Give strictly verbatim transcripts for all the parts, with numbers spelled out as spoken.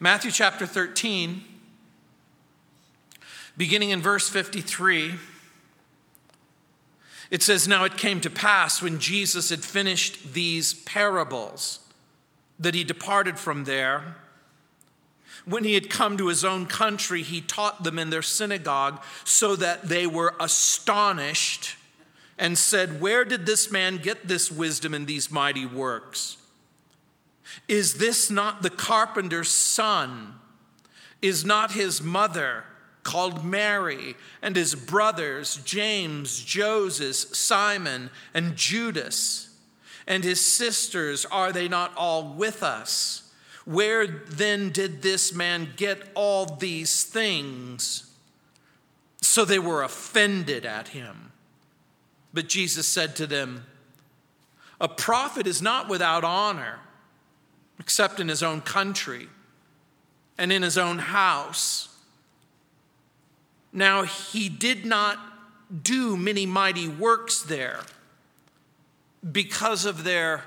Matthew chapter thirteen, beginning in verse fifty-three, it says, "Now it came to pass when Jesus had finished these parables that he departed from there. When he had come to his own country, he taught them in their synagogue, so that they were astonished and said, 'Where did this man get this wisdom and these mighty works? Is this not the carpenter's son? Is not his mother called Mary, and his brothers James, Joseph, Simon, and Judas, and his sisters? Are they not all with us? Where then did this man get all these things?' So they were offended at him. But Jesus said to them, 'A prophet is not without honor, except in his own country and in his own house.' Now he did not do many mighty works there because of their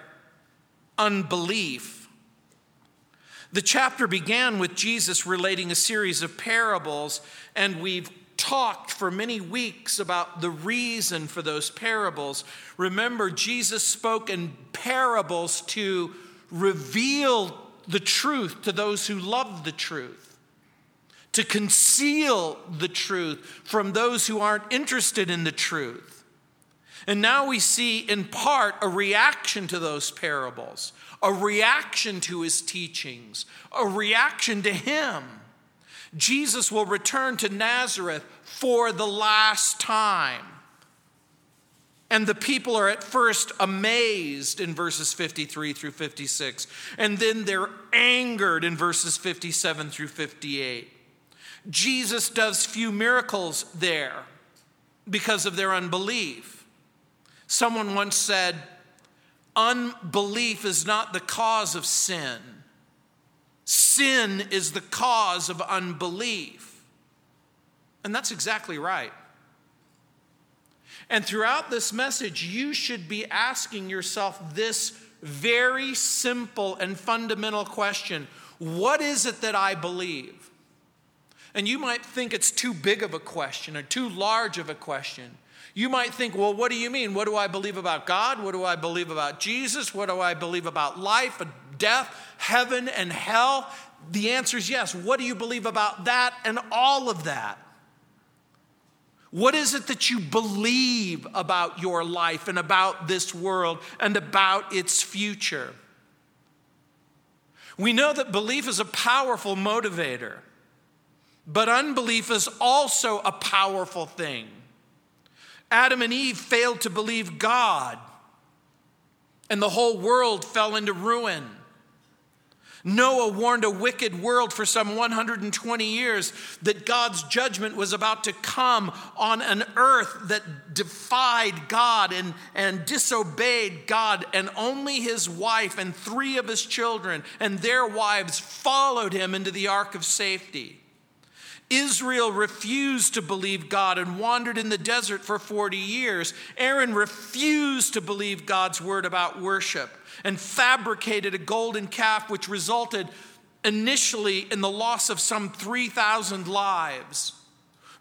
unbelief." The chapter began with Jesus relating a series of parables, and we've talked for many weeks about the reason for those parables. Remember, Jesus spoke in parables to reveal the truth to those who love the truth, to conceal the truth from those who aren't interested in the truth. And now we see, in part, a reaction to those parables, a reaction to his teachings, a reaction to him. Jesus will return to Nazareth for the last time. And the people are at first amazed in verses fifty-three through fifty-six, and then they're angered in verses fifty-seven through fifty-eight. Jesus does few miracles there because of their unbelief. Someone once said, "Unbelief is not the cause of sin. Sin is the cause of unbelief." And that's exactly right. And throughout this message, you should be asking yourself this very simple and fundamental question: what is it that I believe? And you might think it's too big of a question or too large of a question. You might think, well, what do you mean? What do I believe about God? What do I believe about Jesus? What do I believe about life, death, heaven, and hell? The answer is yes. What do you believe about that and all of that? What is it that you believe about your life and about this world and about its future? We know that belief is a powerful motivator, but unbelief is also a powerful thing. Adam and Eve failed to believe God, and the whole world fell into ruin. Noah warned a wicked world for some one hundred twenty years that God's judgment was about to come on an earth that defied God and, and disobeyed God, and only his wife and three of his children and their wives followed him into the ark of safety. Israel refused to believe God and wandered in the desert for forty years. Aaron refused to believe God's word about worship and fabricated a golden calf, which resulted initially in the loss of some three thousand lives.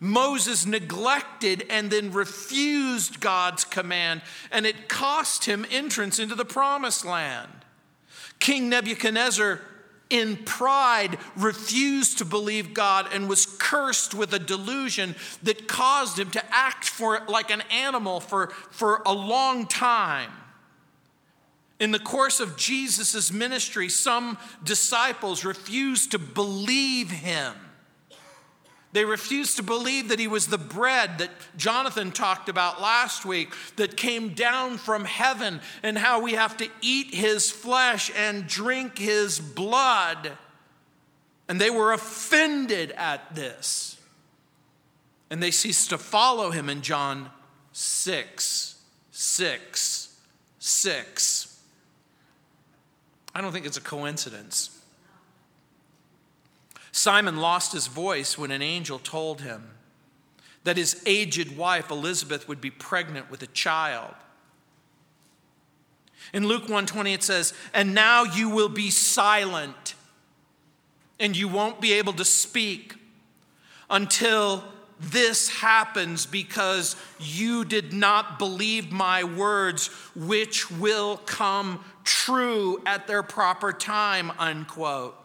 Moses neglected and then refused God's command, and it cost him entrance into the promised land. King Nebuchadnezzar, in pride, refused to believe God and was cursed with a delusion that caused him to act for like an animal for, for a long time. In the course of Jesus' ministry, some disciples refused to believe him. They refused to believe that he was the bread that Jonathan talked about last week that came down from heaven, and how we have to eat his flesh and drink his blood. And they were offended at this. And they ceased to follow him in John six, six, six. I don't think it's a coincidence. Simon lost his voice when an angel told him that his aged wife Elizabeth would be pregnant with a child. In Luke one twenty it says, "And now you will be silent and you won't be able to speak until this happens, because you did not believe my words, which will come true at their proper time," unquote.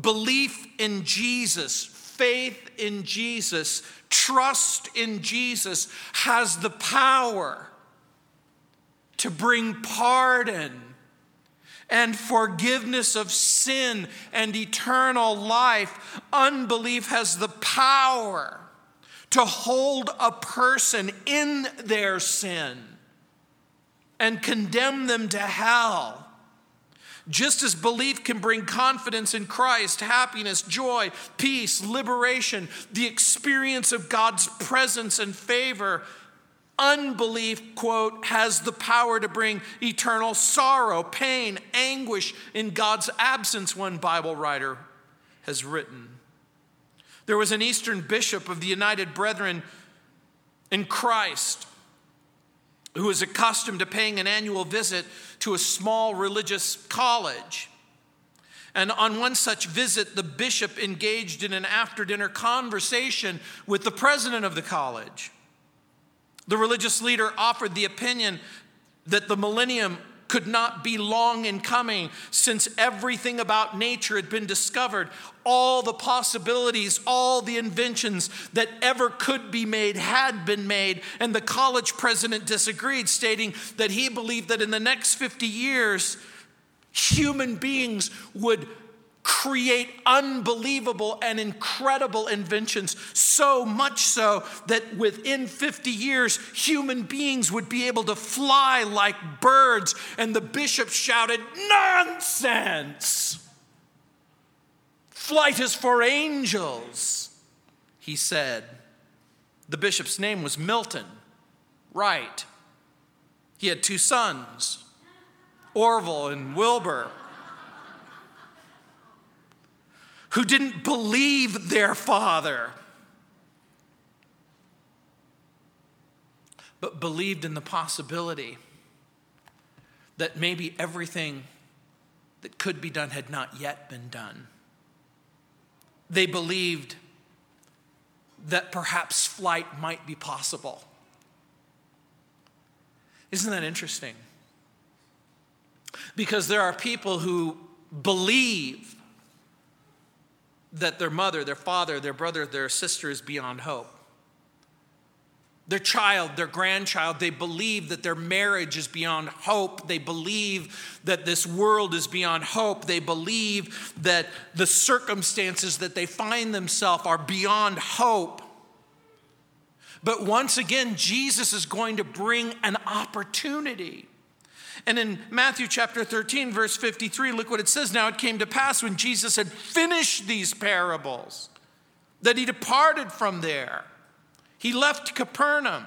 Belief in Jesus, faith in Jesus, trust in Jesus has the power to bring pardon and forgiveness of sin and eternal life. Unbelief has the power to hold a person in their sin and condemn them to hell. Just as belief can bring confidence in Christ, happiness, joy, peace, liberation, the experience of God's presence and favor, unbelief, quote, has the power to bring eternal sorrow, pain, anguish in God's absence, one Bible writer has written. There was an Eastern bishop of the United Brethren in Christ who was accustomed to paying an annual visit to a small religious college. And on one such visit, the bishop engaged in an after-dinner conversation with the president of the college. The religious leader offered the opinion that the millennium could not be long in coming, since everything about nature had been discovered. All the possibilities, all the inventions that ever could be made had been made. And the college president disagreed, stating that he believed that in the next fifty years, human beings would create unbelievable and incredible inventions, so much so that within fifty years, human beings would be able to fly like birds. And the bishop shouted, "Nonsense! Flight is for angels," he said. The bishop's name was Milton Wright. He had two sons, Orville and Wilbur, who didn't believe their father, but believed in the possibility that maybe everything that could be done had not yet been done. They believed that perhaps flight might be possible. Isn't that interesting? Because there are people who believe that their mother, their father, their brother, their sister is beyond hope. Their child, their grandchild, they believe that their marriage is beyond hope. They believe that this world is beyond hope. They believe that the circumstances that they find themselves are beyond hope. But once again, Jesus is going to bring an opportunity. And in Matthew chapter thirteen, verse fifty-three, look what it says. "Now it came to pass, when Jesus had finished these parables, that he departed from there. He left Capernaum."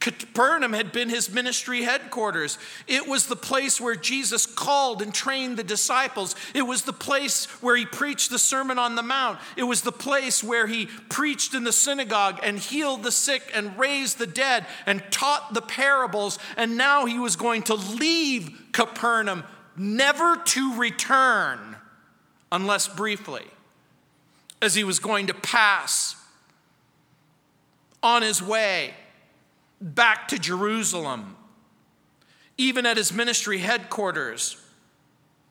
Capernaum had been his ministry headquarters. It was the place where Jesus called and trained the disciples. It was the place where he preached the Sermon on the Mount. It was the place where he preached in the synagogue and healed the sick and raised the dead and taught the parables. And now he was going to leave Capernaum, never to return, unless briefly, as he was going to pass on his way back to Jerusalem. Even at his ministry headquarters,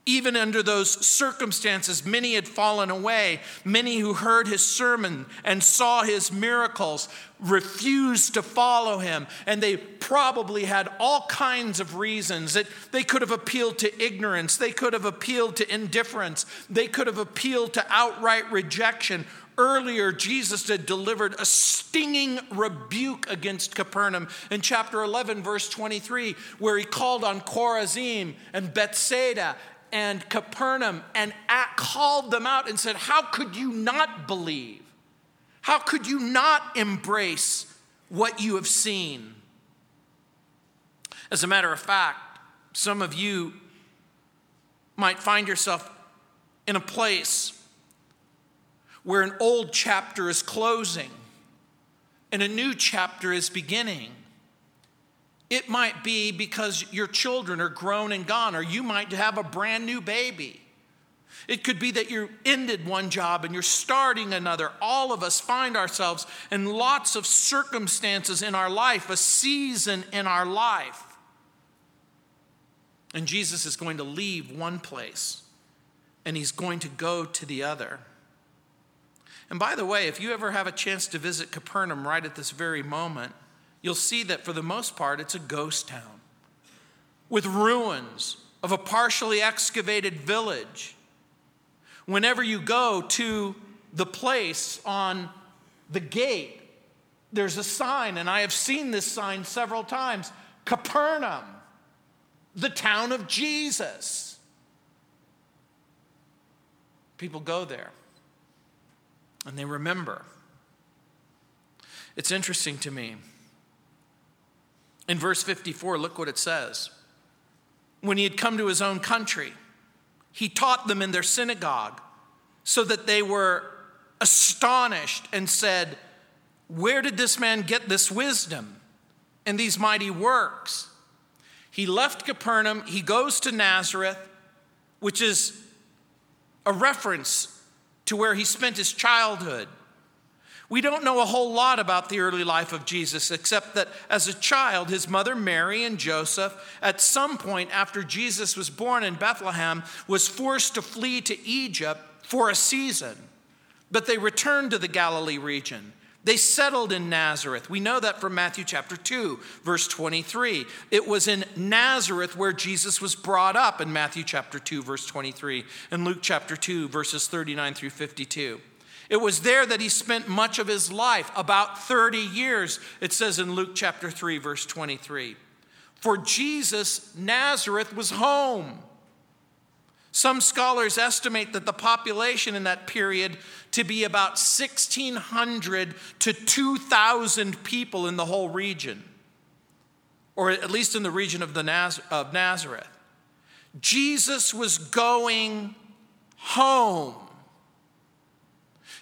even under those circumstances, many had fallen away. Many who heard his sermon and saw his miracles refused to follow him. And they probably had all kinds of reasons. That they could have appealed to ignorance. They could have appealed to indifference. They could have appealed to outright rejection. Earlier, Jesus had delivered a stinging rebuke against Capernaum in chapter eleven, verse twenty-three, where he called on Chorazin and Bethsaida and Capernaum and at, called them out and said, "How could you not believe? How could you not embrace what you have seen?" As a matter of fact, some of you might find yourself in a place where an old chapter is closing and a new chapter is beginning. It might be because your children are grown and gone, or you might have a brand new baby, It could be that you ended one job and you're starting another. All of us find ourselves in lots of circumstances in our life, a season in our life. And Jesus is going to leave one place and he's going to go to the other. And by the way, if you ever have a chance to visit Capernaum right at this very moment, you'll see that for the most part, it's a ghost town with ruins of a partially excavated village. Whenever you go to the place on the gate, there's a sign, and I have seen this sign several times, Capernaum, the town of Jesus. People go there, and they remember. It's interesting to me. In verse fifty-four, look what it says. When he had come to his own country, he taught them in their synagogue, so that they were astonished and said, "Where did this man get this wisdom and these mighty works?" He left Capernaum, he goes to Nazareth, which is a reference to where he spent his childhood. We don't know a whole lot about the early life of Jesus, except that as a child, his mother Mary and Joseph, at some point after Jesus was born in Bethlehem, was forced to flee to Egypt for a season. But they returned to the Galilee region. They settled in Nazareth. We know that from Matthew chapter two, verse twenty-three. It was in Nazareth where Jesus was brought up in Matthew chapter two, verse twenty-three, and Luke chapter two, verses thirty-nine through fifty-two. It was there that he spent much of his life, about thirty years, it says in Luke chapter three, verse twenty-three. For Jesus, Nazareth was home. Some scholars estimate that the population in that period to be about sixteen hundred to two thousand people in the whole region, or at least in the region of, the Naz- of Nazareth. Jesus was going home.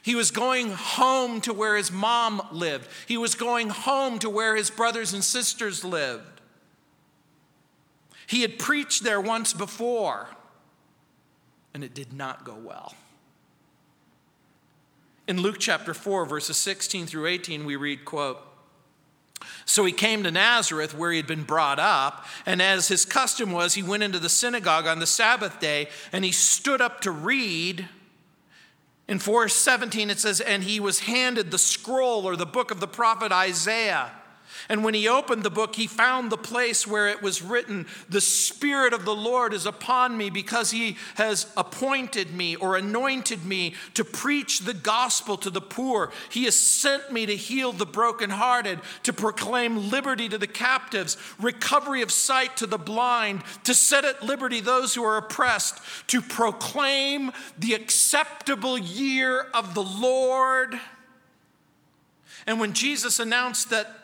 He was going home to where his mom lived. He was going home to where his brothers and sisters lived. He had preached there once before, and it did not go well. In Luke chapter four, verses sixteen through eighteen, we read, quote, "So he came to Nazareth where he had been brought up, and as his custom was, he went into the synagogue on the Sabbath day, and he stood up to read." In four seventeen it says, "And he was handed the scroll or the book of the prophet Isaiah. And when he opened the book, he found the place where it was written, 'The Spirit of the Lord is upon me because he has appointed me or anointed me to preach the gospel to the poor. He has sent me to heal the brokenhearted, to proclaim liberty to the captives, recovery of sight to the blind, to set at liberty those who are oppressed, to proclaim the acceptable year of the Lord.'" And when Jesus announced that,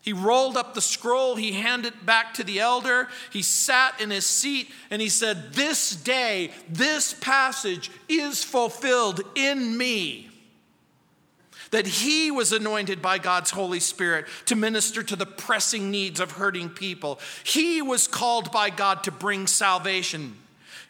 he rolled up the scroll, he handed it back to the elder, he sat in his seat, and he said, "This day, this passage is fulfilled in me, that he was anointed by God's Holy Spirit to minister to the pressing needs of hurting people. He was called by God to bring salvation.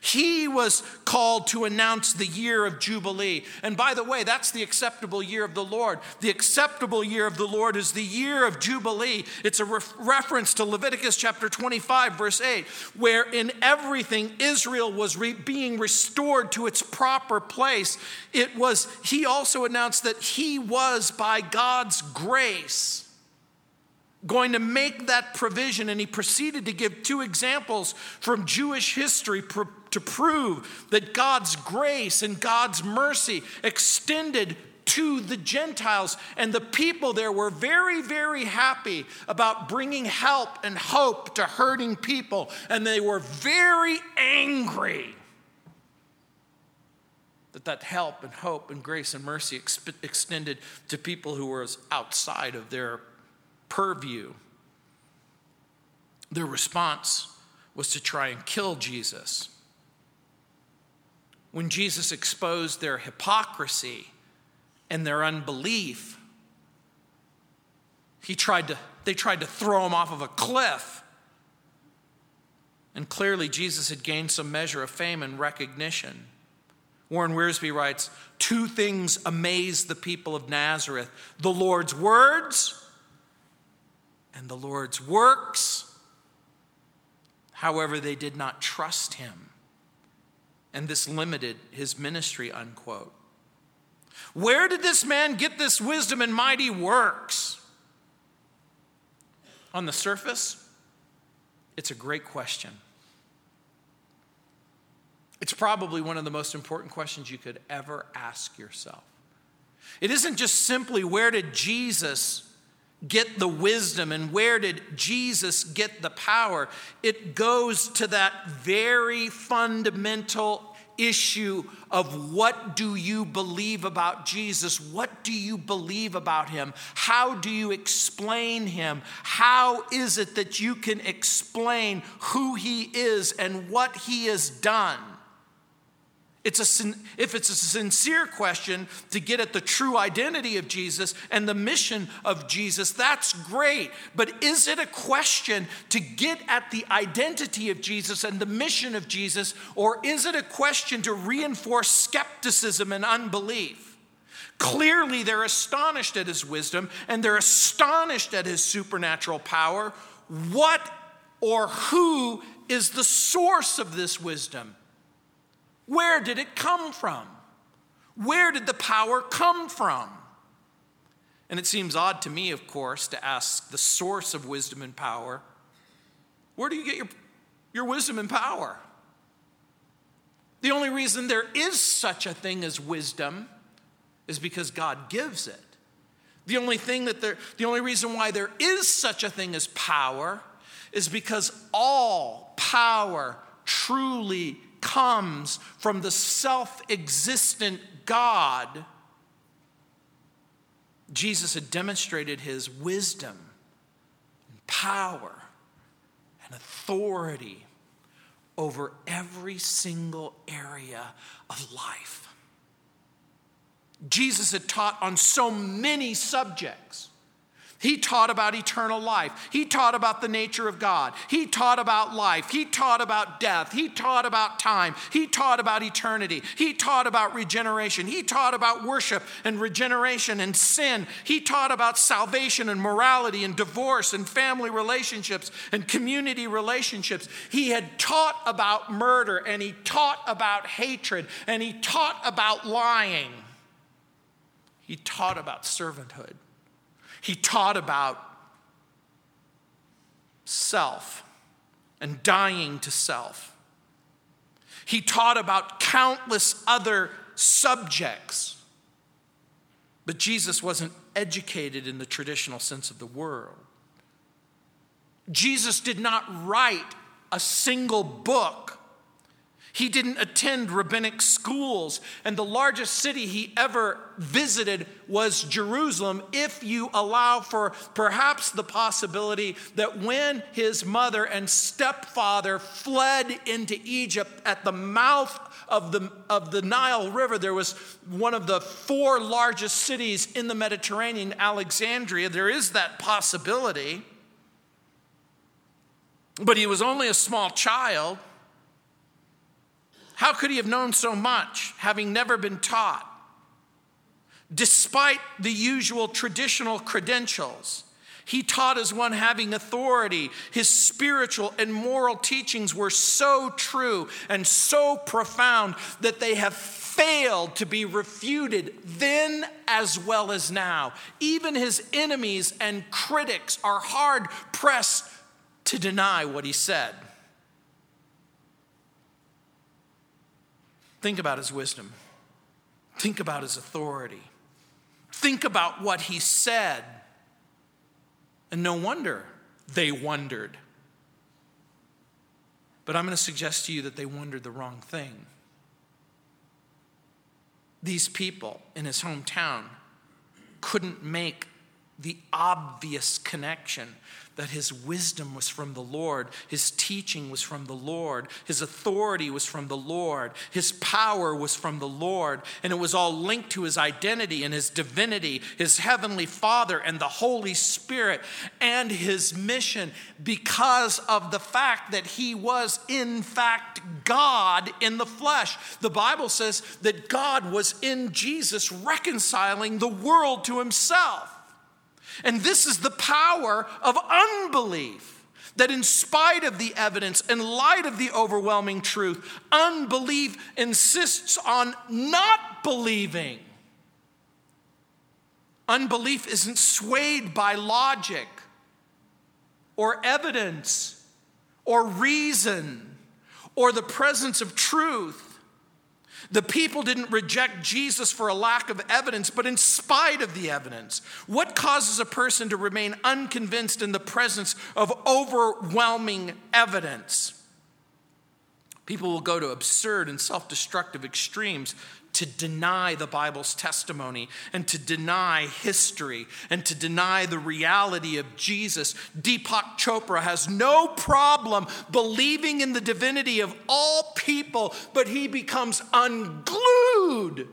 He was called to announce the year of Jubilee." And by the way, that's the acceptable year of the Lord. The acceptable year of the Lord is the year of Jubilee. It's a re- reference to Leviticus chapter twenty-five, verse eight, where in everything Israel was re- being restored to its proper place. It was, he also announced that he was, by God's grace, going to make that provision, and he proceeded to give two examples from Jewish history pr- to prove that God's grace and God's mercy extended to the Gentiles, and the people there were very, very happy about bringing help and hope to hurting people, and they were very angry that that help and hope and grace and mercy ex- extended to people who were outside of their purview. Their response was to try and kill Jesus. When Jesus exposed their hypocrisy and their unbelief, he tried to, they tried to throw him off of a cliff. And clearly, Jesus had gained some measure of fame and recognition. Warren Wiersbe writes, two things amazed the people of Nazareth: the Lord's words and the Lord's works. However, they did not trust him, and this limited his ministry, unquote. Where did this man get this wisdom and mighty works? On the surface, it's a great question. It's probably one of the most important questions you could ever ask yourself. It isn't just simply where did Jesus get the wisdom and where did Jesus get the power? It goes to that very fundamental issue of what do you believe about Jesus? What do you believe about him? How do you explain him? How is it that you can explain who he is and what he has done? It's a, if it's a sincere question to get at the true identity of Jesus and the mission of Jesus, that's great. But is it a question to get at the identity of Jesus and the mission of Jesus, or is it a question to reinforce skepticism and unbelief? Clearly, they're astonished at his wisdom and they're astonished at his supernatural power. What or who is the source of this wisdom? Where did it come from? Where did the power come from? And it seems odd to me, of course, to ask the source of wisdom and power. Where do you get your, your wisdom and power? The only reason there is such a thing as wisdom is because God gives it. The only thing that there, the only reason why there is such a thing as power is because all power truly exists. Comes from the self-existent God. Jesus had demonstrated his wisdom and power and authority over every single area of life. Jesus had taught on so many subjects. He taught about eternal life. He taught about the nature of God. He taught about life. He taught about death. He taught about time. He taught about eternity. He taught about regeneration. He taught about worship and regeneration and sin. He taught about salvation and morality and divorce and family relationships and community relationships. He had taught about murder, and he taught about hatred, and he taught about lying. He taught about servanthood. He taught about self and dying to self. He taught about countless other subjects. But Jesus wasn't educated in the traditional sense of the word. Jesus did not write a single book. He didn't attend rabbinic schools, and the largest city he ever visited was Jerusalem, if you allow for perhaps the possibility that when his mother and stepfather fled into Egypt at the mouth of the, of the Nile River, there was one of the four largest cities in the Mediterranean, Alexandria. There is that possibility. But he was only a small child. How could he have known so much, having never been taught? Despite the usual traditional credentials, he taught as one having authority. His spiritual and moral teachings were so true and so profound that they have failed to be refuted then as well as now. Even his enemies and critics are hard-pressed to deny what he said. Think about his wisdom. Think about his authority. Think about what he said. And no wonder they wondered. But I'm going to suggest to you that they wondered the wrong thing. These people in his hometown couldn't make the obvious connection that his wisdom was from the Lord, his teaching was from the Lord, his authority was from the Lord, his power was from the Lord, and it was all linked to his identity and his divinity, his heavenly Father and the Holy Spirit and his mission, because of the fact that he was in fact God in the flesh. The Bible says that God was in Jesus reconciling the world to himself. And this is the power of unbelief, that in spite of the evidence, in light of the overwhelming truth, unbelief insists on not believing. Unbelief isn't swayed by logic or evidence or reason or the presence of truth. The people didn't reject Jesus for a lack of evidence, but in spite of the evidence. What causes a person to remain unconvinced in the presence of overwhelming evidence? People will go to absurd and self-destructive extremes to deny the Bible's testimony and to deny history and to deny the reality of Jesus. Deepak Chopra has no problem believing in the divinity of all people, but he becomes unglued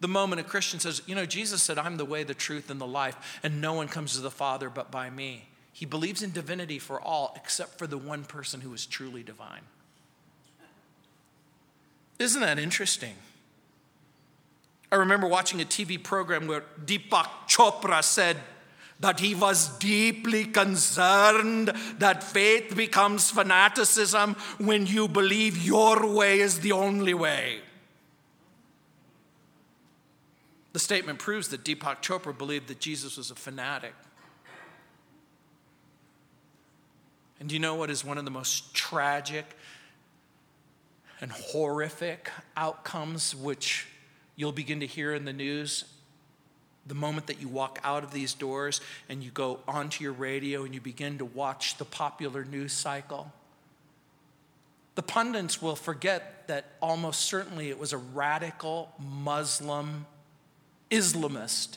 the moment a Christian says, you know, Jesus said, I'm the way, the truth, and the life, and no one comes to the Father but by me. He believes in divinity for all except for the one person who is truly divine. Isn't that interesting? I remember watching a T V program where Deepak Chopra said that he was deeply concerned that faith becomes fanaticism when you believe your way is the only way. The statement proves that Deepak Chopra believed that Jesus was a fanatic. And do you know what is one of the most tragic and horrific outcomes which you'll begin to hear in the news the moment that you walk out of these doors and you go onto your radio and you begin to watch the popular news cycle? The pundits will forget that almost certainly it was a radical Muslim Islamist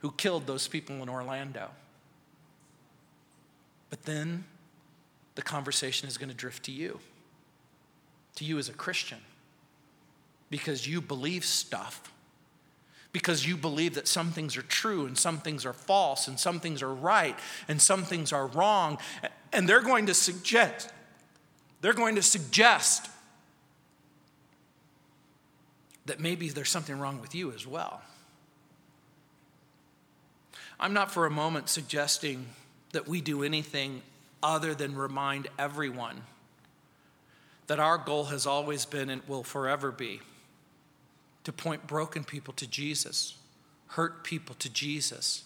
who killed those people in Orlando. But then the conversation is going to drift to you. To you as a Christian, because you believe stuff, because you believe that some things are true and some things are false and some things are right and some things are wrong, and they're going to suggest, they're going to suggest that maybe there's something wrong with you as well. I'm not for a moment suggesting that we do anything other than remind everyone that our goal has always been and will forever be to point broken people to Jesus, hurt people to Jesus.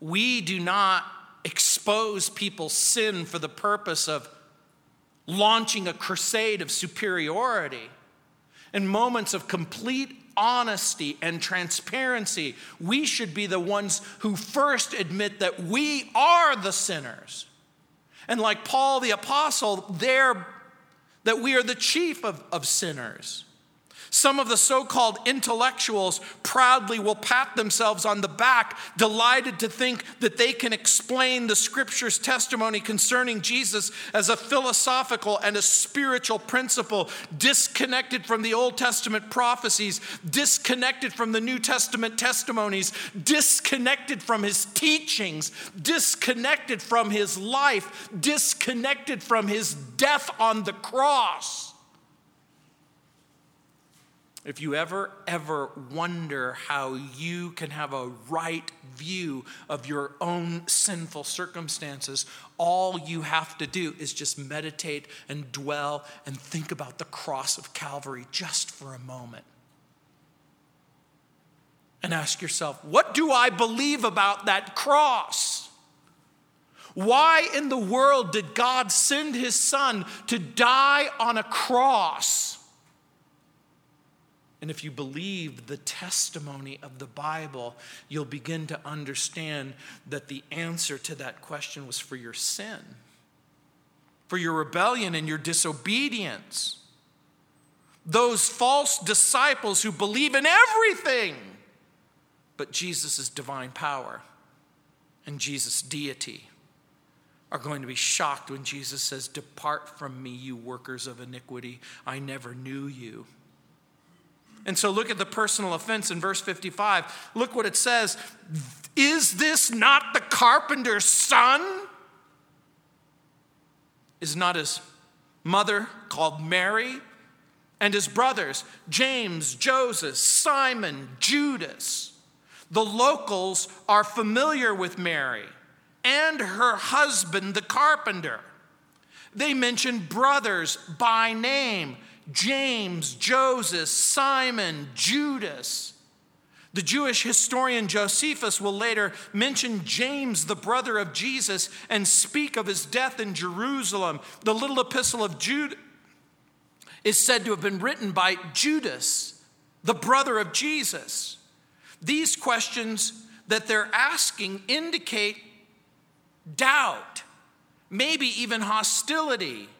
We do not expose people's sin for the purpose of launching a crusade of superiority. In moments of complete honesty and transparency, we should be the ones who first admit that we are the sinners. And like Paul the Apostle, there that we are the chief of, of sinners. Some of the so-called intellectuals proudly will pat themselves on the back, delighted to think that they can explain the Scripture's testimony concerning Jesus as a philosophical and a spiritual principle, disconnected from the Old Testament prophecies, disconnected from the New Testament testimonies, disconnected from his teachings, disconnected from his life, disconnected from his death on the cross. If you ever, ever wonder how you can have a right view of your own sinful circumstances, all you have to do is just meditate and dwell and think about the cross of Calvary just for a moment. And ask yourself, what do I believe about that cross? Why in the world did God send his son to die on a cross? And if you believe the testimony of the Bible, you'll begin to understand that the answer to that question was for your sin, for your rebellion and your disobedience. Those false disciples who believe in everything but Jesus' divine power and Jesus' deity are going to be shocked when Jesus says, "Depart from me, you workers of iniquity. I never knew you." And so look at the personal offense in verse fifty-five. Look what it says. "Is this not the carpenter's son?" Is not his mother called Mary? And his brothers, James, Joseph, Simon, Judas. The locals are familiar with Mary and her husband, the carpenter. They mention brothers by name: James, Joseph, Simon, Judas. The Jewish historian Josephus will later mention James, the brother of Jesus, and speak of his death in Jerusalem. The little epistle of Jude is said to have been written by Judas, the brother of Jesus. These questions that they're asking indicate doubt, maybe even hostility.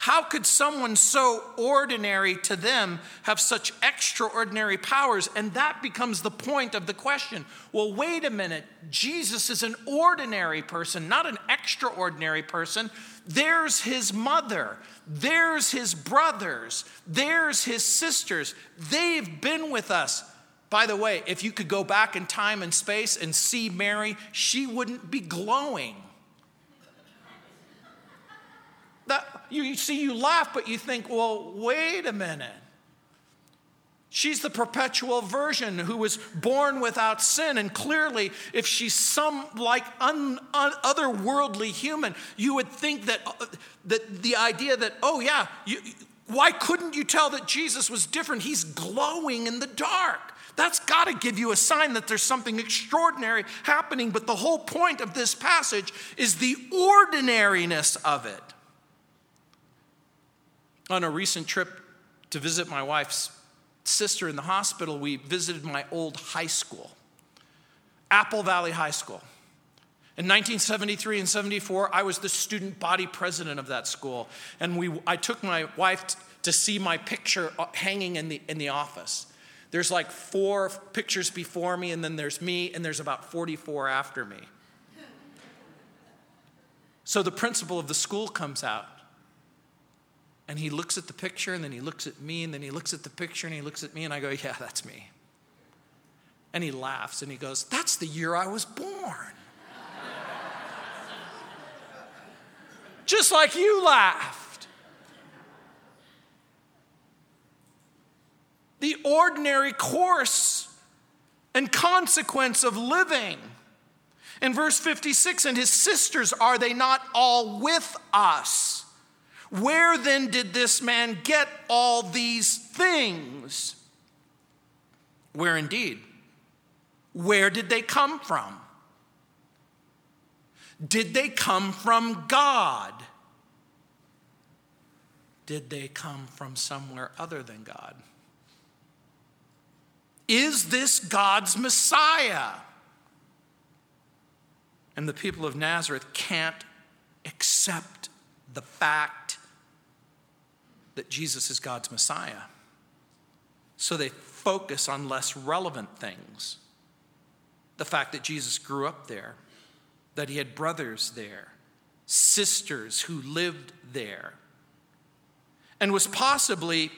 How could someone so ordinary to them have such extraordinary powers? And that becomes the point of the question. Well, wait a minute. Jesus is an ordinary person, not an extraordinary person. There's his mother. There's his brothers. There's his sisters. They've been with us. By the way, if you could go back in time and space and see Mary, she wouldn't be glowing. That, you see, you laugh, but you think, well, wait a minute. She's the perpetual virgin who was born without sin. And clearly, if she's some like un, un, otherworldly human, you would think that, uh, that the idea that, oh, yeah, you, why couldn't you tell that Jesus was different? He's glowing in the dark. That's got to give you a sign that there's something extraordinary happening. But the whole point of this passage is the ordinariness of it. On a recent trip to visit my wife's sister in the hospital, we visited my old high school, Apple Valley High School. In nineteen seventy-three and seventy-four, I was the student body president of that school. And we, I took my wife t- to see my picture hanging in the, in the office. There's like four pictures before me, and then there's me, and there's about forty-four after me. So the principal of the school comes out. And he looks at the picture, and then he looks at me, and then he looks at the picture, and he looks at me, and I go, "Yeah, that's me." And he laughs, and he goes, "That's the year I was born." Just like you laughed. The ordinary course and consequence of living. In verse fifty-six, "And his sisters, are they not all with us? Where then did this man get all these things?" Where indeed? Where did they come from? Did they come from God? Did they come from somewhere other than God? Is this God's Messiah? And the people of Nazareth can't accept the fact that Jesus is God's Messiah. So they focus on less relevant things. The fact that Jesus grew up there, that he had brothers there, sisters who lived there, and was possibly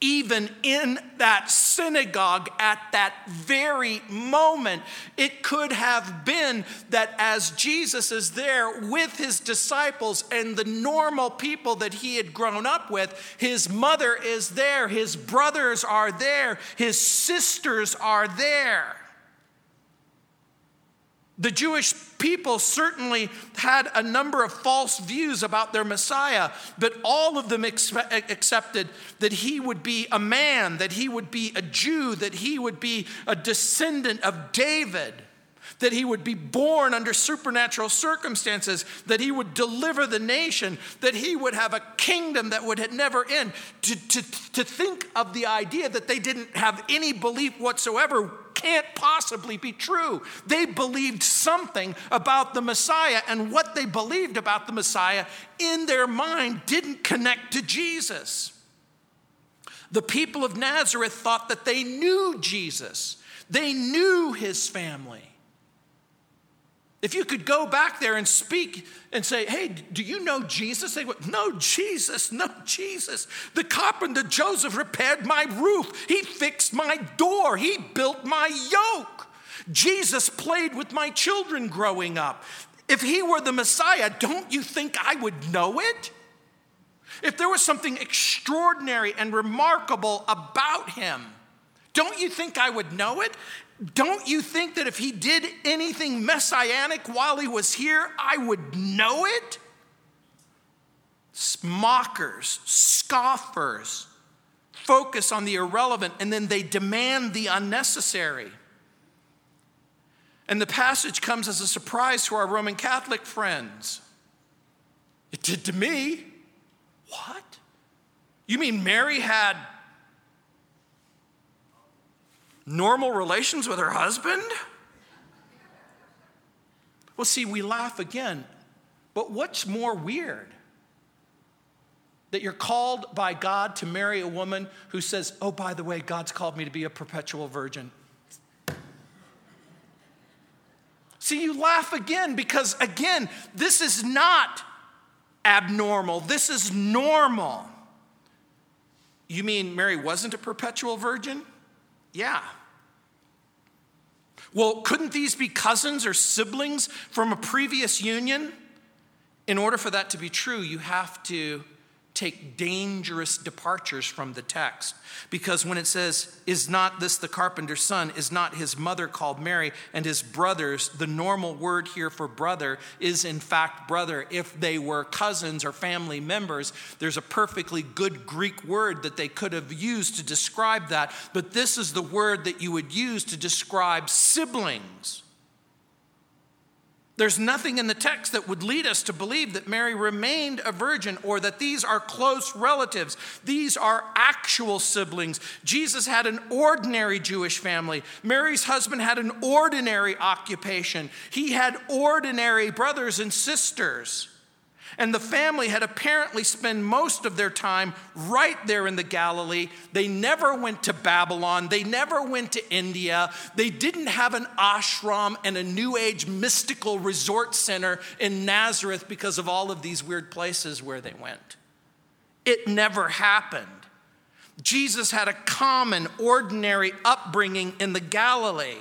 even in that synagogue at that very moment. It could have been that as Jesus is there with his disciples and the normal people that he had grown up with, his mother is there, his brothers are there, his sisters are there. The Jewish people certainly had a number of false views about their Messiah, but all of them expe- accepted that he would be a man, that he would be a Jew, that he would be a descendant of David, that he would be born under supernatural circumstances, that he would deliver the nation, that he would have a kingdom that would never end. To, to, to think of the idea that they didn't have any belief whatsoever can't possibly be true. They believed something about the Messiah, and what they believed about the Messiah in their mind didn't connect to Jesus. The people of Nazareth thought that they knew Jesus. They knew his family. If you could go back there and speak and say, hey, do you know Jesus? They would, no, Jesus, no, Jesus. The carpenter Joseph repaired my roof. He fixed my door. He built my yoke. Jesus played with my children growing up. If he were the Messiah, don't you think I would know it? If there was something extraordinary and remarkable about him, don't you think I would know it? Don't you think that if he did anything messianic while he was here, I would know it? Mockers, scoffers, focus on the irrelevant, and then they demand the unnecessary. And the passage comes as a surprise to our Roman Catholic friends. It did to me. What? You mean Mary had normal relations with her husband? Well, see, we laugh again. But what's more weird? That you're called by God to marry a woman who says, oh, by the way, God's called me to be a perpetual virgin. See, you laugh again because, again, this is not abnormal. This is normal. You mean Mary wasn't a perpetual virgin? Yeah. Well, couldn't these be cousins or siblings from a previous union? In order for that to be true, you have to take dangerous departures from the text. Because when it says, is not this the carpenter's son? Is not his mother called Mary and his brothers? The normal word here for brother is in fact brother. If they were cousins or family members, there's a perfectly good Greek word that they could have used to describe that. But this is the word that you would use to describe siblings. There's nothing in the text that would lead us to believe that Mary remained a virgin or that these are close relatives. These are actual siblings. Jesus had an ordinary Jewish family. Mary's husband had an ordinary occupation. He had ordinary brothers and sisters. And the family had apparently spent most of their time right there in the Galilee. They never went to Babylon. They never went to India. They didn't have an ashram and a New Age mystical resort center in Nazareth because of all of these weird places where they went. It never happened. Jesus had a common, ordinary upbringing in the Galilee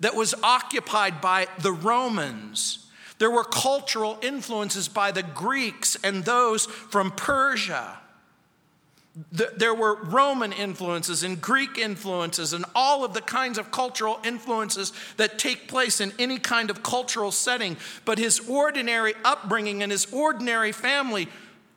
that was occupied by the Romans. There were cultural influences by the Greeks and those from Persia. There were Roman influences and Greek influences and all of the kinds of cultural influences that take place in any kind of cultural setting. But his ordinary upbringing and his ordinary family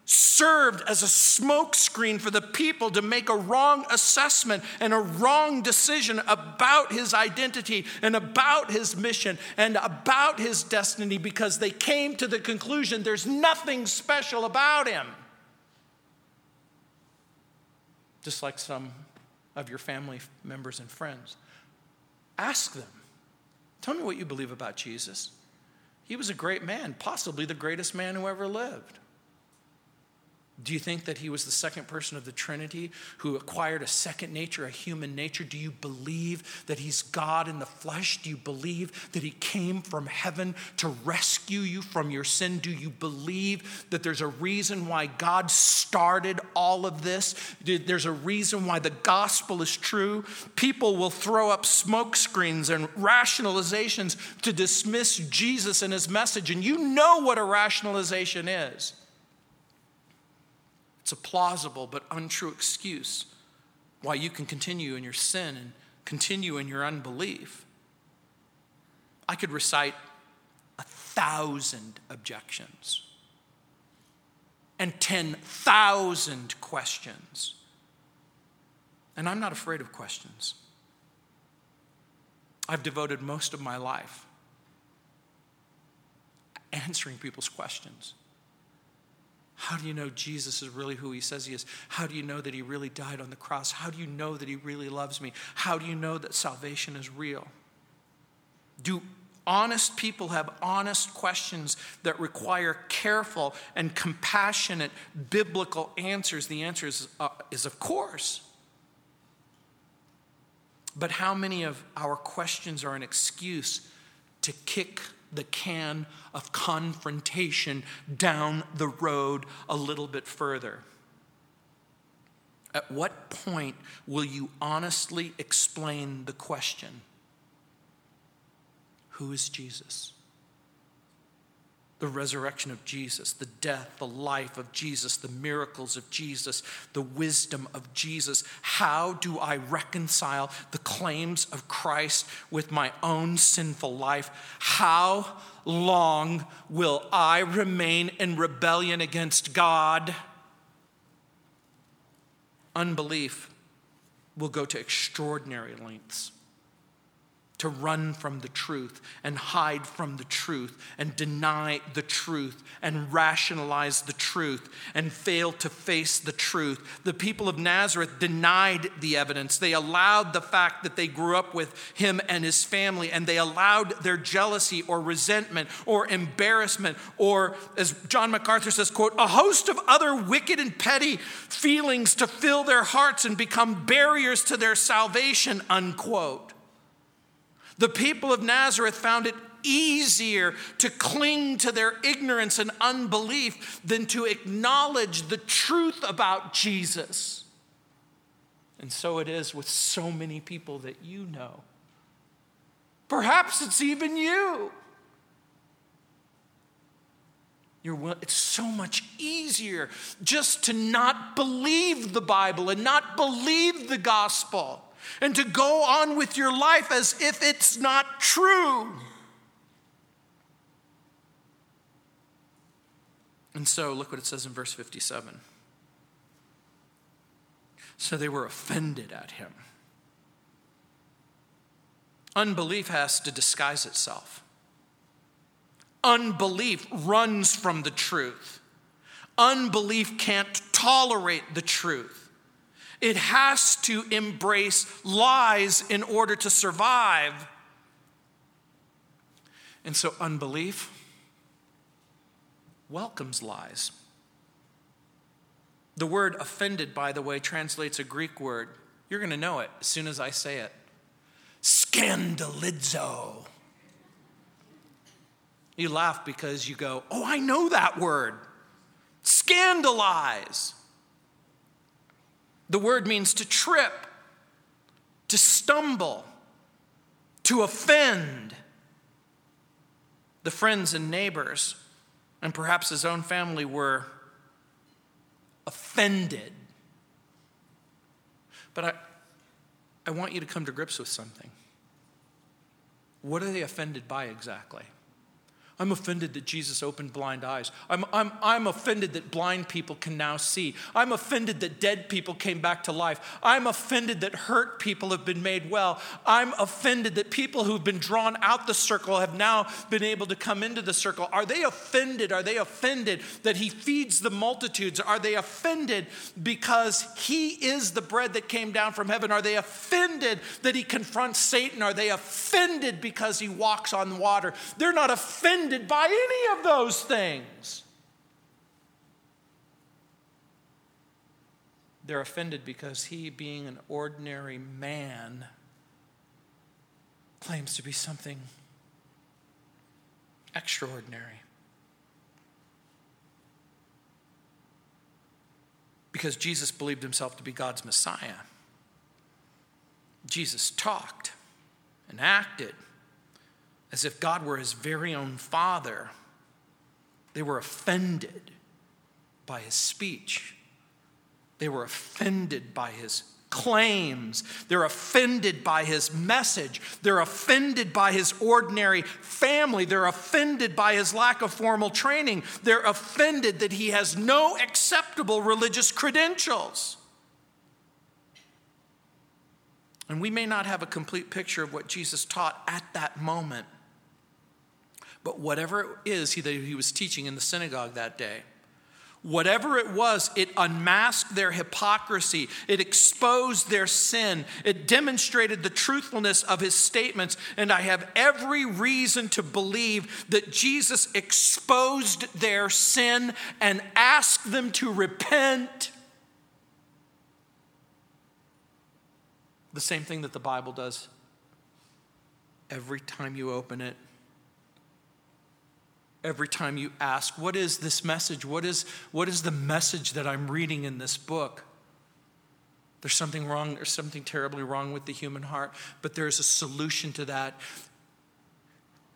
served as a smokescreen for the people to make a wrong assessment and a wrong decision about his identity and about his mission and about his destiny, because they came to the conclusion there's nothing special about him. Just like some of your family members and friends. Ask them, tell me what you believe about Jesus. He was a great man, possibly the greatest man who ever lived. Do you think that he was the second person of the Trinity who acquired a second nature, a human nature? Do you believe that he's God in the flesh? Do you believe that he came from heaven to rescue you from your sin? Do you believe that there's a reason why God started all of this? There's a reason why the gospel is true. People will throw up smoke screens and rationalizations to dismiss Jesus and his message. And you know what a rationalization is. It's a plausible but untrue excuse why you can continue in your sin and continue in your unbelief. I could recite a thousand objections and ten thousand questions. And I'm not afraid of questions. I've devoted most of my life answering people's questions. How do you know Jesus is really who he says he is? How do you know that he really died on the cross? How do you know that he really loves me? How do you know that salvation is real? Do honest people have honest questions that require careful and compassionate biblical answers? The answer is, uh, is of course. But how many of our questions are an excuse to kick the can of confrontation down the road a little bit further? At what point will you honestly explain the question, who is Jesus? The resurrection of Jesus, the death, the life of Jesus, the miracles of Jesus, the wisdom of Jesus. How do I reconcile the claims of Christ with my own sinful life? How long will I remain in rebellion against God? Unbelief will go to extraordinary lengths to run from the truth and hide from the truth and deny the truth and rationalize the truth and fail to face the truth. The people of Nazareth denied the evidence. They allowed the fact that they grew up with him and his family, and they allowed their jealousy or resentment or embarrassment or, as John MacArthur says, quote, a host of other wicked and petty feelings to fill their hearts and become barriers to their salvation, unquote. The people of Nazareth found it easier to cling to their ignorance and unbelief than to acknowledge the truth about Jesus. And so it is with so many people that you know. Perhaps it's even you. You're, it's so much easier just to not believe the Bible and not believe the gospel, and to go on with your life as if it's not true. And so look what it says in verse fifty-seven. So they were offended at him. Unbelief has to disguise itself. Unbelief runs from the truth. Unbelief can't tolerate the truth. It has to embrace lies in order to survive. And so unbelief welcomes lies. The word offended, by the way, translates a Greek word. You're going to know it as soon as I say it. Scandalizo. You laugh because you go, oh, I know that word. Scandalize. The word means to trip, to stumble, to offend. The friends and neighbors, and perhaps his own family, were offended. But I, I want you to come to grips with something. What are they offended by exactly? I'm offended that Jesus opened blind eyes. I'm, I'm, I'm offended that blind people can now see. I'm offended that dead people came back to life. I'm offended that hurt people have been made well. I'm offended that people who've been drawn out the circle have now been able to come into the circle. Are they offended? Are they offended that he feeds the multitudes? Are they offended because he is the bread that came down from heaven? Are they offended that he confronts Satan? Are they offended because he walks on water? They're not offended by any of those things. They're offended because he, being an ordinary man, claims to be something extraordinary. Because Jesus believed himself to be God's Messiah. Jesus talked and acted as if God were his very own father. They were offended by his speech. They were offended by his claims. They're offended by his message. They're offended by his ordinary family. They're offended by his lack of formal training. They're offended that he has no acceptable religious credentials. And we may not have a complete picture of what Jesus taught at that moment. But whatever it is he, that he was teaching in the synagogue that day, whatever it was, it unmasked their hypocrisy. It exposed their sin. It demonstrated the truthfulness of his statements. And I have every reason to believe that Jesus exposed their sin and asked them to repent. The same thing that the Bible does. Every time you open it, every time you ask, what is this message? What is, what is the message that I'm reading in this book? There's something wrong, there's something terribly wrong with the human heart, but there's a solution to that.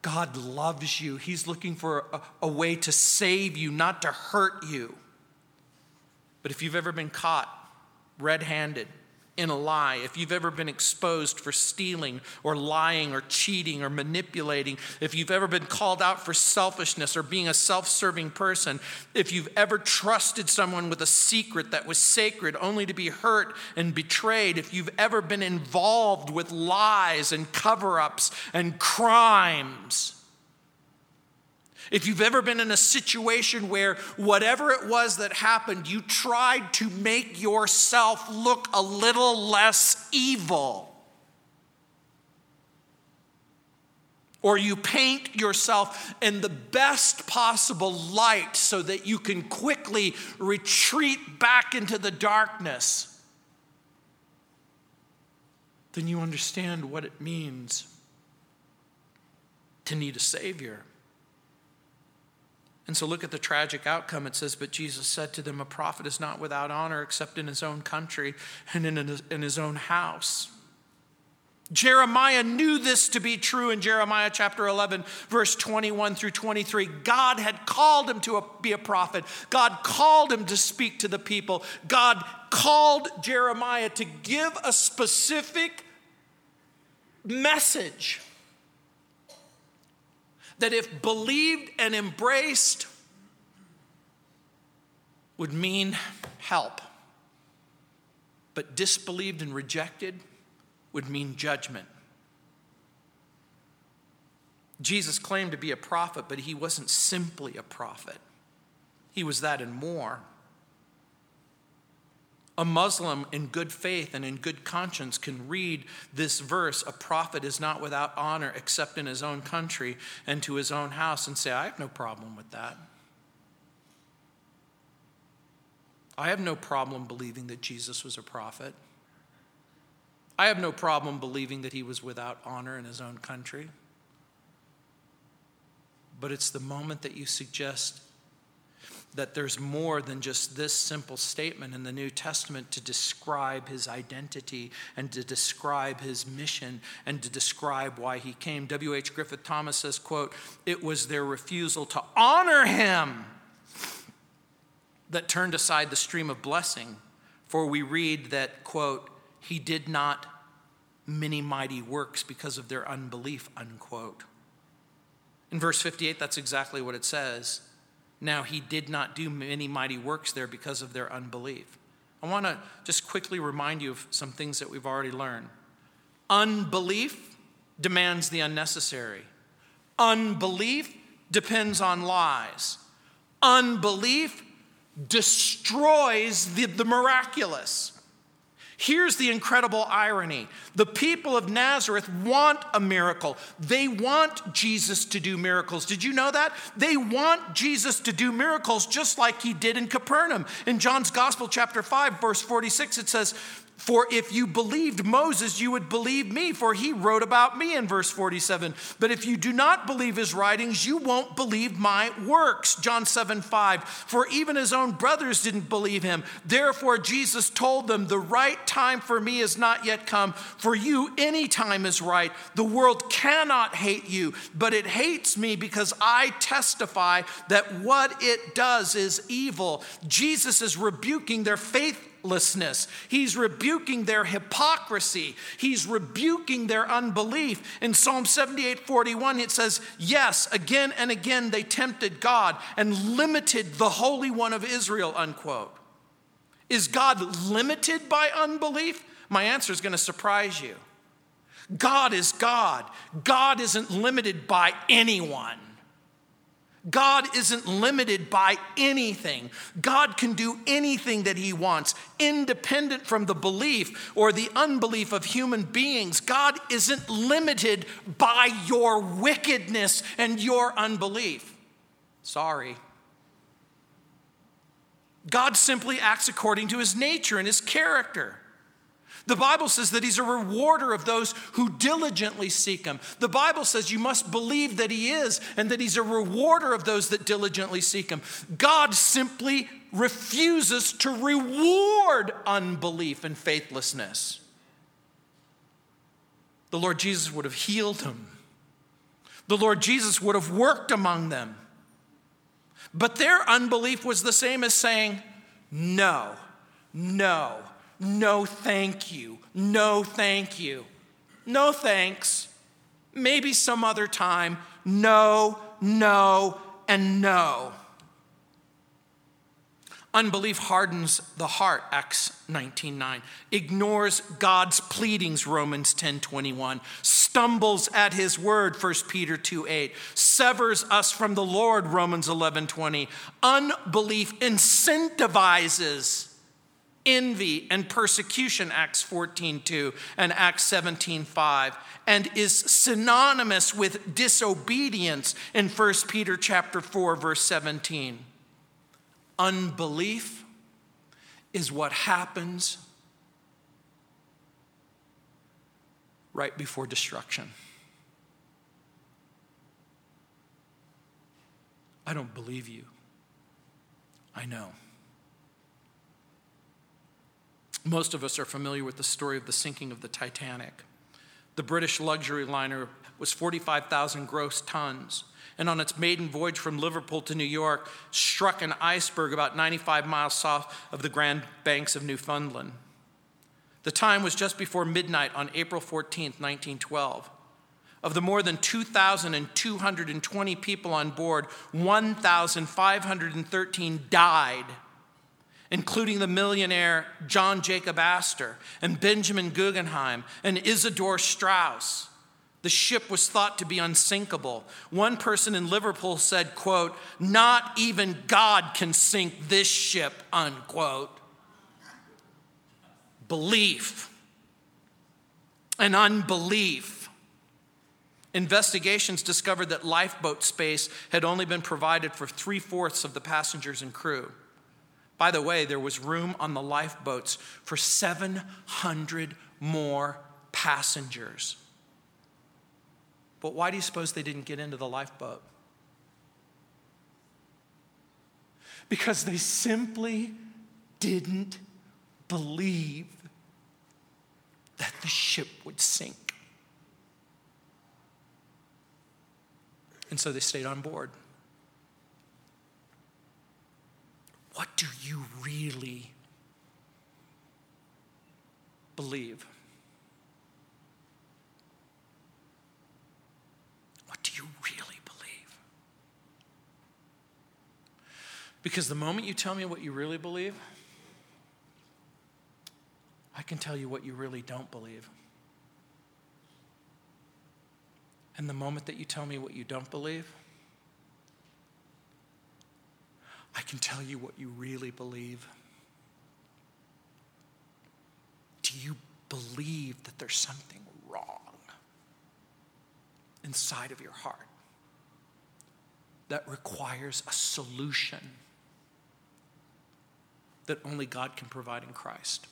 God loves you. He's looking for a, a way to save you, not to hurt you. But if you've ever been caught red-handed in a lie, if you've ever been exposed for stealing or lying or cheating or manipulating, if you've ever been called out for selfishness or being a self-serving person, if you've ever trusted someone with a secret that was sacred only to be hurt and betrayed, if you've ever been involved with lies and cover-ups and crimes, if you've ever been in a situation where whatever it was that happened, you tried to make yourself look a little less evil, or you paint yourself in the best possible light so that you can quickly retreat back into the darkness, then you understand what it means to need a Savior. And so look at the tragic outcome. It says, but Jesus said to them, a prophet is not without honor except in his own country and in, in his own house. Jeremiah knew this to be true in Jeremiah chapter eleven, verse twenty-one through twenty-three. God had called him to a, be a prophet. God called him to speak to the people. God called Jeremiah to give a specific message that if believed and embraced would mean help, but disbelieved and rejected would mean judgment. Jesus claimed to be a prophet, but he wasn't simply a prophet. He was that and more. A Muslim in good faith and in good conscience can read this verse, a prophet is not without honor except in his own country and to his own house, and say, I have no problem with that. I have no problem believing that Jesus was a prophet. I have no problem believing that he was without honor in his own country. But it's the moment that you suggest that there's more than just this simple statement in the New Testament to describe his identity and to describe his mission and to describe why he came. W H Griffith Thomas says, quote, it was their refusal to honor him that turned aside the stream of blessing. For we read that, quote, he did not many mighty works because of their unbelief, unquote. In verse fifty-eight, that's exactly what it says. Now, he did not do many mighty works there because of their unbelief. I want to just quickly remind you of some things that we've already learned. Unbelief demands the unnecessary. Unbelief depends on lies. Unbelief destroys the, the miraculous. Here's the incredible irony. The people of Nazareth want a miracle. They want Jesus to do miracles. Did you know that? They want Jesus to do miracles just like he did in Capernaum. In John's Gospel, chapter five, verse forty-six, it says, for if you believed Moses, you would believe me, for he wrote about me, in verse forty-seven. But if you do not believe his writings, you won't believe my works, John seven, five. For even his own brothers didn't believe him. Therefore, Jesus told them, the right time for me is not yet come. For you, any time is right. The world cannot hate you, but it hates me because I testify that what it does is evil. Jesus is rebuking their faith. He's rebuking their hypocrisy. He's rebuking their unbelief. In Psalm seventy-eight, forty-one, it says, yes, again and again they tempted God and limited the Holy One of Israel, unquote. Is God limited by unbelief? My answer is going to surprise you. God is God. God isn't limited by anyone. God isn't limited by anything. God can do anything that he wants, independent from the belief or the unbelief of human beings. God isn't limited by your wickedness and your unbelief. Sorry. God simply acts according to his nature and his character. The Bible says that he's a rewarder of those who diligently seek him. The Bible says you must believe that he is and that he's a rewarder of those that diligently seek him. God simply refuses to reward unbelief and faithlessness. The Lord Jesus would have healed him. The Lord Jesus would have worked among them. But their unbelief was the same as saying, no, no, no thank you, no thank you, no thanks, maybe some other time, no, no, and no. Unbelief hardens the heart, Acts nineteen nine. Ignores God's pleadings, Romans ten twenty-one. Stumbles at his word, First Peter two eight. Severs us from the Lord, Romans eleven twenty. Unbelief incentivizes envy and persecution, Acts fourteen two and Acts seventeen five, and is synonymous with disobedience in First Peter chapter four, verse seventeen. Unbelief is what happens right before destruction. I don't believe you. I know. Most of us are familiar with the story of the sinking of the Titanic. The British luxury liner was forty-five thousand gross tons, and on its maiden voyage from Liverpool to New York, struck an iceberg about ninety-five miles south of the Grand Banks of Newfoundland. The time was just before midnight on April fourteenth, nineteen twelve. Of the more than two thousand two hundred twenty people on board, one thousand five hundred thirteen died, including the millionaire John Jacob Astor and Benjamin Guggenheim and Isidore Strauss. The ship was thought to be unsinkable. One person in Liverpool said, quote, "Not even God can sink this ship," unquote. Belief and unbelief. Investigations discovered that lifeboat space had only been provided for three-fourths of the passengers and crew. By the way, there was room on the lifeboats for seven hundred more passengers. But why do you suppose they didn't get into the lifeboat? Because they simply didn't believe that the ship would sink. And so they stayed on board. What do you really believe? Because the moment you tell me what you really believe, I can tell you what you really don't believe. And the moment that you tell me what you don't believe, I can tell you what you really believe. Do you believe that there's something wrong inside of your heart that requires a solution that only God can provide in Christ?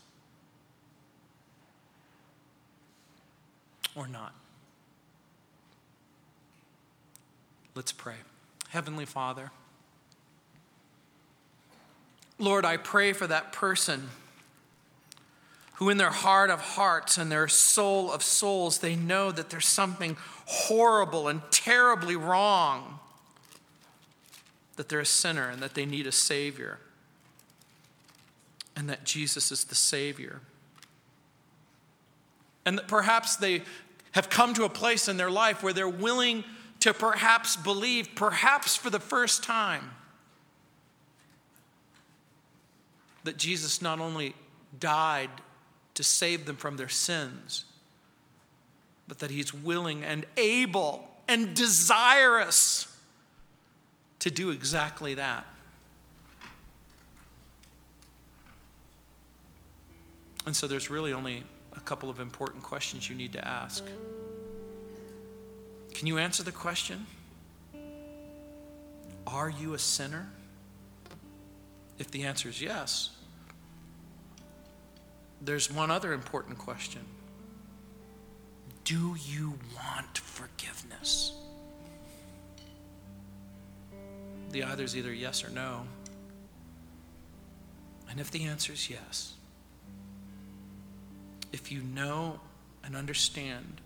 Or not? Let's pray. Heavenly Father, Lord, I pray for that person who in their heart of hearts and their soul of souls, they know that there's something horrible and terribly wrong, that they're a sinner and that they need a Savior, and that Jesus is the Savior. And that perhaps they have come to a place in their life where they're willing to perhaps believe, perhaps for the first time, that Jesus not only died to save them from their sins, but that he's willing and able and desirous to do exactly that. And so there's really only a couple of important questions you need to ask. Can you answer the question? Are you a sinner? If the answer is yes, there's one other important question. Do you want forgiveness? The answer is either yes or no. And if the answer is yes, if you know and understand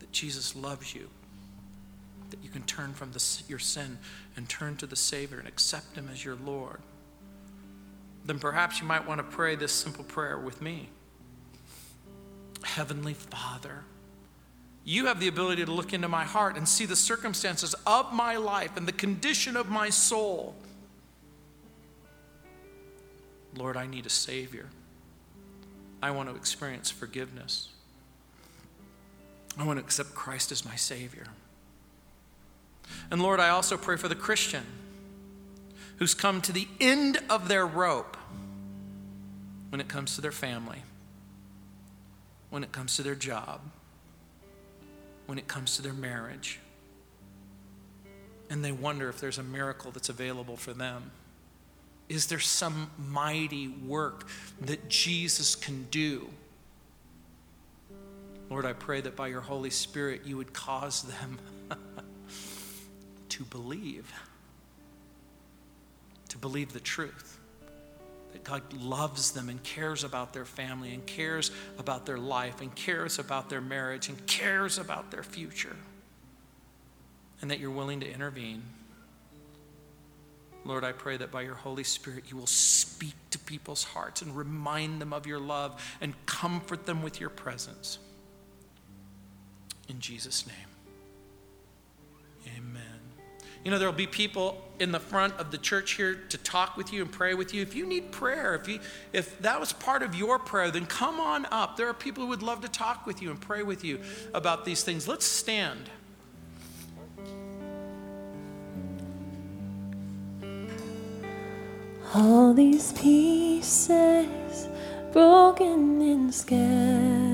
that Jesus loves you, that you can turn from the, your sin and turn to the Savior and accept him as your Lord, then perhaps you might want to pray this simple prayer with me. Heavenly Father, you have the ability to look into my heart and see the circumstances of my life and the condition of my soul. Lord, I need a Savior. I want to experience forgiveness. I want to accept Christ as my Savior. And Lord, I also pray for the Christian who's come to the end of their rope when it comes to their family, when it comes to their job, when it comes to their marriage, and they wonder if there's a miracle that's available for them. Is there some mighty work that Jesus can do? Lord, I pray that by your Holy Spirit, you would cause them to believe, to believe the truth, that God loves them and cares about their family and cares about their life and cares about their marriage and cares about their future, and that you're willing to intervene. Lord, I pray that by your Holy Spirit, you will speak to people's hearts and remind them of your love and comfort them with your presence. In Jesus' name, amen. You know, there'll be people in the front of the church here to talk with you and pray with you. If you need prayer, if you, if that was part of your prayer, then come on up. There are people who would love to talk with you and pray with you about these things. Let's stand. All these pieces broken and scattered.